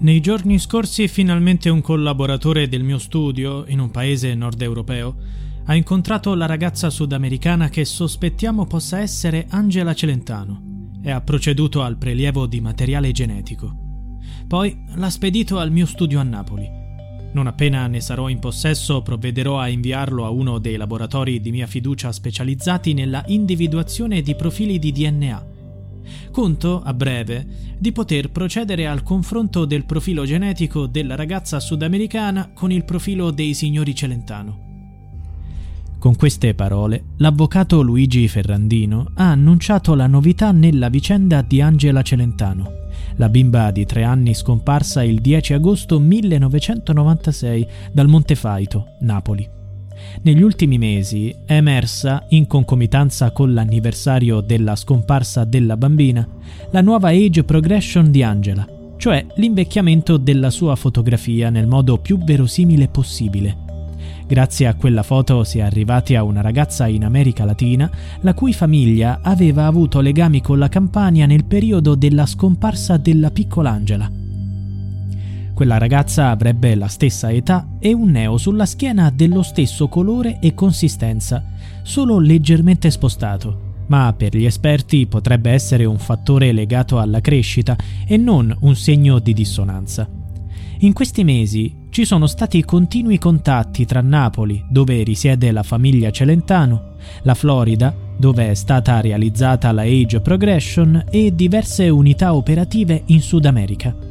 Nei giorni scorsi finalmente un collaboratore del mio studio, in un paese nord europeo, ha incontrato la ragazza sudamericana che sospettiamo possa essere Angela Celentano e ha proceduto al prelievo di materiale genetico. Poi l'ha spedito al mio studio a Napoli. Non appena ne sarò in possesso, provvederò a inviarlo a uno dei laboratori di mia fiducia specializzati nella individuazione di profili di DNA. Conto, a breve, di poter procedere al confronto del profilo genetico della ragazza sudamericana con il profilo dei signori Celentano. Con queste parole, l'avvocato Luigi Ferrandino ha annunciato la novità nella vicenda di Angela Celentano, la bimba di 3 anni scomparsa il 10 agosto 1996 dal Monte Faito, Napoli. Negli ultimi mesi è emersa, in concomitanza con l'anniversario della scomparsa della bambina, la nuova age progression di Angela, cioè l'invecchiamento della sua fotografia nel modo più verosimile possibile. Grazie a quella foto si è arrivati a una ragazza in America Latina, la cui famiglia aveva avuto legami con la Campania nel periodo della scomparsa della piccola Angela. Quella ragazza avrebbe la stessa età e un neo sulla schiena dello stesso colore e consistenza, solo leggermente spostato, ma per gli esperti potrebbe essere un fattore legato alla crescita e non un segno di dissonanza. In questi mesi ci sono stati continui contatti tra Napoli, dove risiede la famiglia Celentano, la Florida, dove è stata realizzata la Age Progression, e diverse unità operative in Sud America.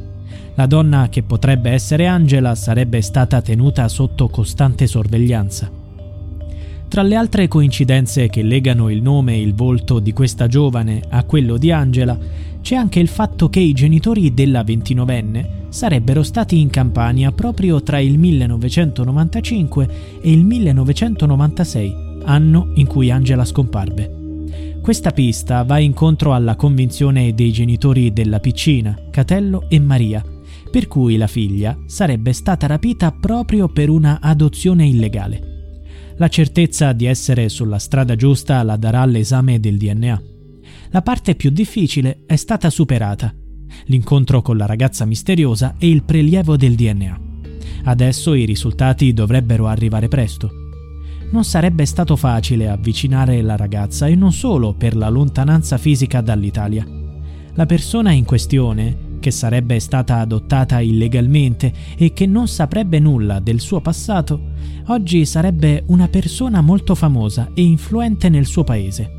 La donna che potrebbe essere Angela sarebbe stata tenuta sotto costante sorveglianza. Tra le altre coincidenze che legano il nome e il volto di questa giovane a quello di Angela, c'è anche il fatto che i genitori della 29enne sarebbero stati in Campania proprio tra il 1995 e il 1996, anno in cui Angela scomparve. Questa pista va incontro alla convinzione dei genitori della piccina, Catello e Maria, per cui la figlia sarebbe stata rapita proprio per una adozione illegale. La certezza di essere sulla strada giusta la darà l'esame del DNA. La parte più difficile è stata superata: l'incontro con la ragazza misteriosa e il prelievo del DNA. Adesso i risultati dovrebbero arrivare presto. Non sarebbe stato facile avvicinare la ragazza, e non solo per la lontananza fisica dall'Italia. La persona in questione, che sarebbe stata adottata illegalmente e che non saprebbe nulla del suo passato, oggi sarebbe una persona molto famosa e influente nel suo paese.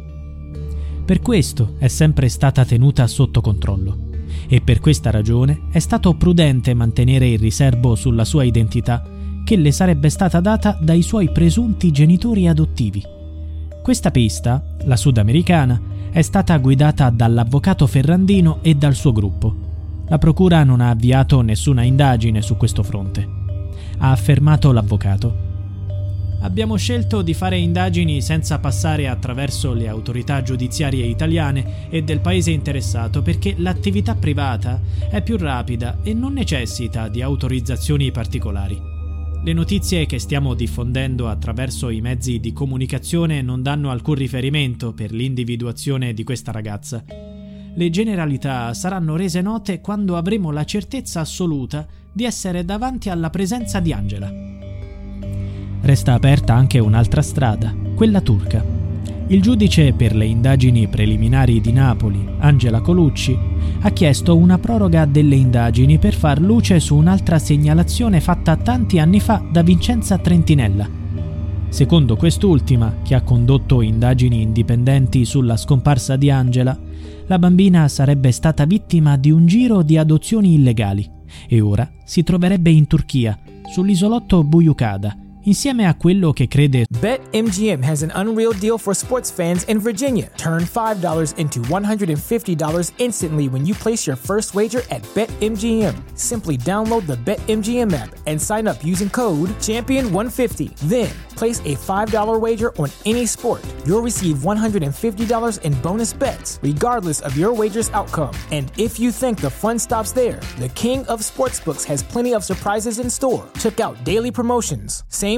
Per questo è sempre stata tenuta sotto controllo, e per questa ragione è stato prudente mantenere il riserbo sulla sua identità, che le sarebbe stata data dai suoi presunti genitori adottivi. Questa pista, la sudamericana, è stata guidata dall'avvocato Ferrandino e dal suo gruppo. La procura non ha avviato nessuna indagine su questo fronte. Ha affermato l'avvocato: "Abbiamo scelto di fare indagini senza passare attraverso le autorità giudiziarie italiane e del paese interessato, perché l'attività privata è più rapida e non necessita di autorizzazioni particolari. Le notizie che stiamo diffondendo attraverso i mezzi di comunicazione non danno alcun riferimento per l'individuazione di questa ragazza. Le generalità saranno rese note quando avremo la certezza assoluta di essere davanti alla presenza di Angela." Resta aperta anche un'altra strada, quella turca. Il giudice per le indagini preliminari di Napoli, Angela Colucci, ha chiesto una proroga delle indagini per far luce su un'altra segnalazione fatta tanti anni fa da Vincenza Trentinella. Secondo quest'ultima, che ha condotto indagini indipendenti sulla scomparsa di Angela, la bambina sarebbe stata vittima di un giro di adozioni illegali e ora si troverebbe in Turchia, sull'isolotto Buyukada, insieme a quello che crede. BetMGM has an unreal deal for sports fans in Virginia. Turn $5 into $150 instantly when you place your first wager at BetMGM. Simply download the BetMGM app and sign up using code CHAMPION150. Then, place a $5 wager on any sport. You'll receive $150 in bonus bets, regardless of your wager's outcome. And if you think the fun stops there, the King of Sportsbooks has plenty of surprises in store. Check out daily promotions, same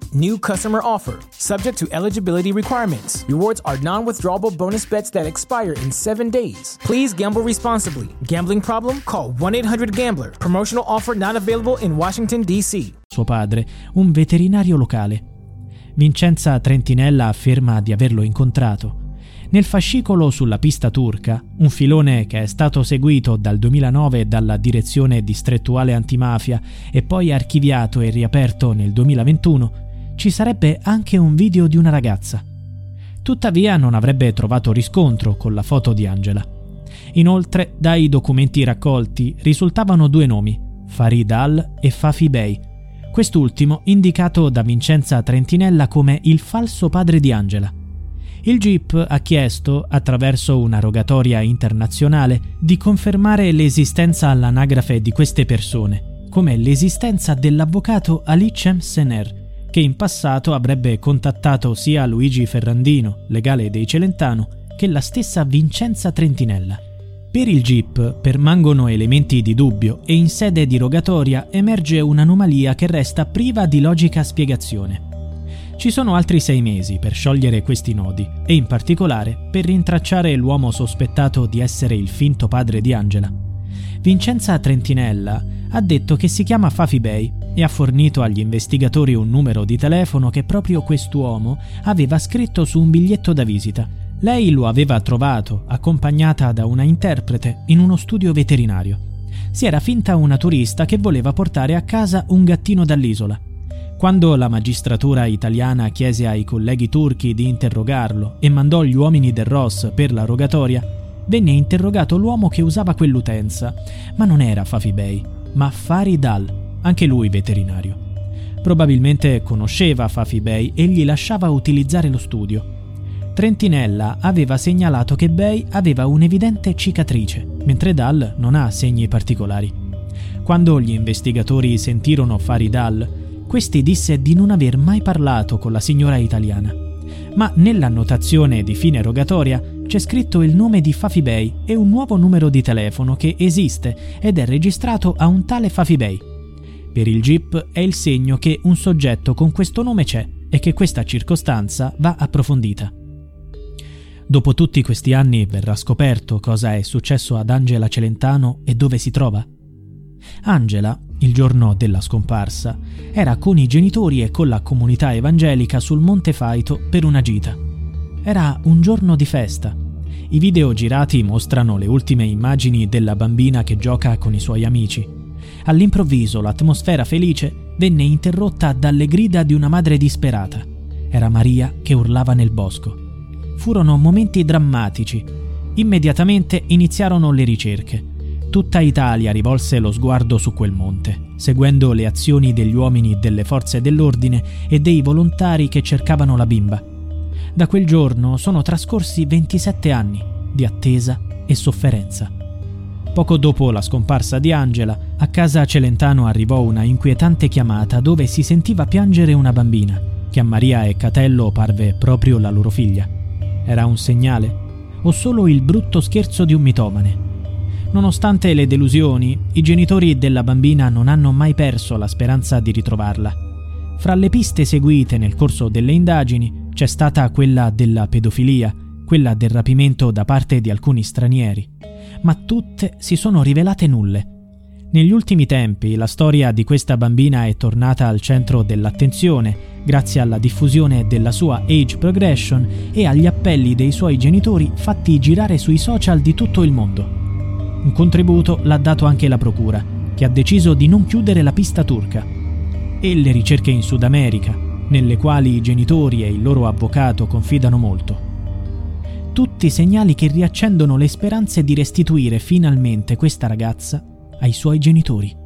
New customer offer. Subject to eligibility requirements. Rewards are non-withdrawable bonus bets that expire in 7 days. Please gamble responsibly. Gambling problem? Call 1-800-GAMBLER. Promotional offer not available in Washington, D.C. Suo padre, un veterinario locale. Vincenza Trentinella afferma di averlo incontrato. Nel fascicolo sulla pista turca, un filone che è stato seguito dal 2009 dalla Direzione Distrettuale Antimafia e poi archiviato e riaperto nel 2021, ci sarebbe anche un video di una ragazza. Tuttavia non avrebbe trovato riscontro con la foto di Angela. Inoltre, dai documenti raccolti risultavano due nomi, Farid Al e Fafi Bey, quest'ultimo indicato da Vincenza Trentinella come il falso padre di Angela. Il GIP ha chiesto, attraverso una rogatoria internazionale, di confermare l'esistenza all'anagrafe di queste persone, come l'esistenza dell'avvocato Ali Cem Sener, che in passato avrebbe contattato sia Luigi Ferrandino, legale dei Celentano, che la stessa Vincenza Trentinella. Per il GIP permangono elementi di dubbio e in sede di rogatoria emerge un'anomalia che resta priva di logica spiegazione. Ci sono altri 6 mesi per sciogliere questi nodi e in particolare per rintracciare l'uomo sospettato di essere il finto padre di Angela. Vincenza Trentinella ha detto che si chiama Fafi Bey e ha fornito agli investigatori un numero di telefono che proprio quest'uomo aveva scritto su un biglietto da visita. Lei lo aveva trovato, accompagnata da una interprete, in uno studio veterinario. Si era finta una turista che voleva portare a casa un gattino dall'isola. Quando la magistratura italiana chiese ai colleghi turchi di interrogarlo e mandò gli uomini del ROS per la rogatoria, venne interrogato l'uomo che usava quell'utenza, ma non era Fafi Bey, ma Farid Al, anche lui veterinario. Probabilmente conosceva Fafi Bey e gli lasciava utilizzare lo studio. Trentinella aveva segnalato che Bey aveva un'evidente cicatrice, mentre Dal non ha segni particolari. Quando gli investigatori sentirono Farid Al, questi disse di non aver mai parlato con la signora italiana, ma nell'annotazione di fine rogatoria c'è scritto il nome di Fafi Bey e un nuovo numero di telefono che esiste ed è registrato a un tale Fafi Bey. Per il GIP è il segno che un soggetto con questo nome c'è e che questa circostanza va approfondita. Dopo tutti questi anni verrà scoperto cosa è successo ad Angela Celentano e dove si trova. Angela, il giorno della scomparsa, era con i genitori e con la comunità evangelica sul Monte Faito per una gita. Era un giorno di festa. I video girati mostrano le ultime immagini della bambina che gioca con i suoi amici. All'improvviso l'atmosfera felice venne interrotta dalle grida di una madre disperata. Era Maria che urlava nel bosco. Furono momenti drammatici. Immediatamente iniziarono le ricerche. Tutta Italia rivolse lo sguardo su quel monte, seguendo le azioni degli uomini delle forze dell'ordine e dei volontari che cercavano la bimba. Da quel giorno sono trascorsi 27 anni di attesa e sofferenza. Poco dopo la scomparsa di Angela, a casa Celentano arrivò una inquietante chiamata dove si sentiva piangere una bambina, che a Maria e Catello parve proprio la loro figlia. Era un segnale? O solo il brutto scherzo di un mitomane? Nonostante le delusioni, i genitori della bambina non hanno mai perso la speranza di ritrovarla. Fra le piste seguite nel corso delle indagini c'è stata quella della pedofilia, quella del rapimento da parte di alcuni stranieri, ma tutte si sono rivelate nulle. Negli ultimi tempi la storia di questa bambina è tornata al centro dell'attenzione grazie alla diffusione della sua age progression e agli appelli dei suoi genitori fatti girare sui social di tutto il mondo. Un contributo l'ha dato anche la procura, che ha deciso di non chiudere la pista turca. E le ricerche in Sud America, nelle quali i genitori e il loro avvocato confidano molto. Tutti segnali che riaccendono le speranze di restituire finalmente questa ragazza ai suoi genitori.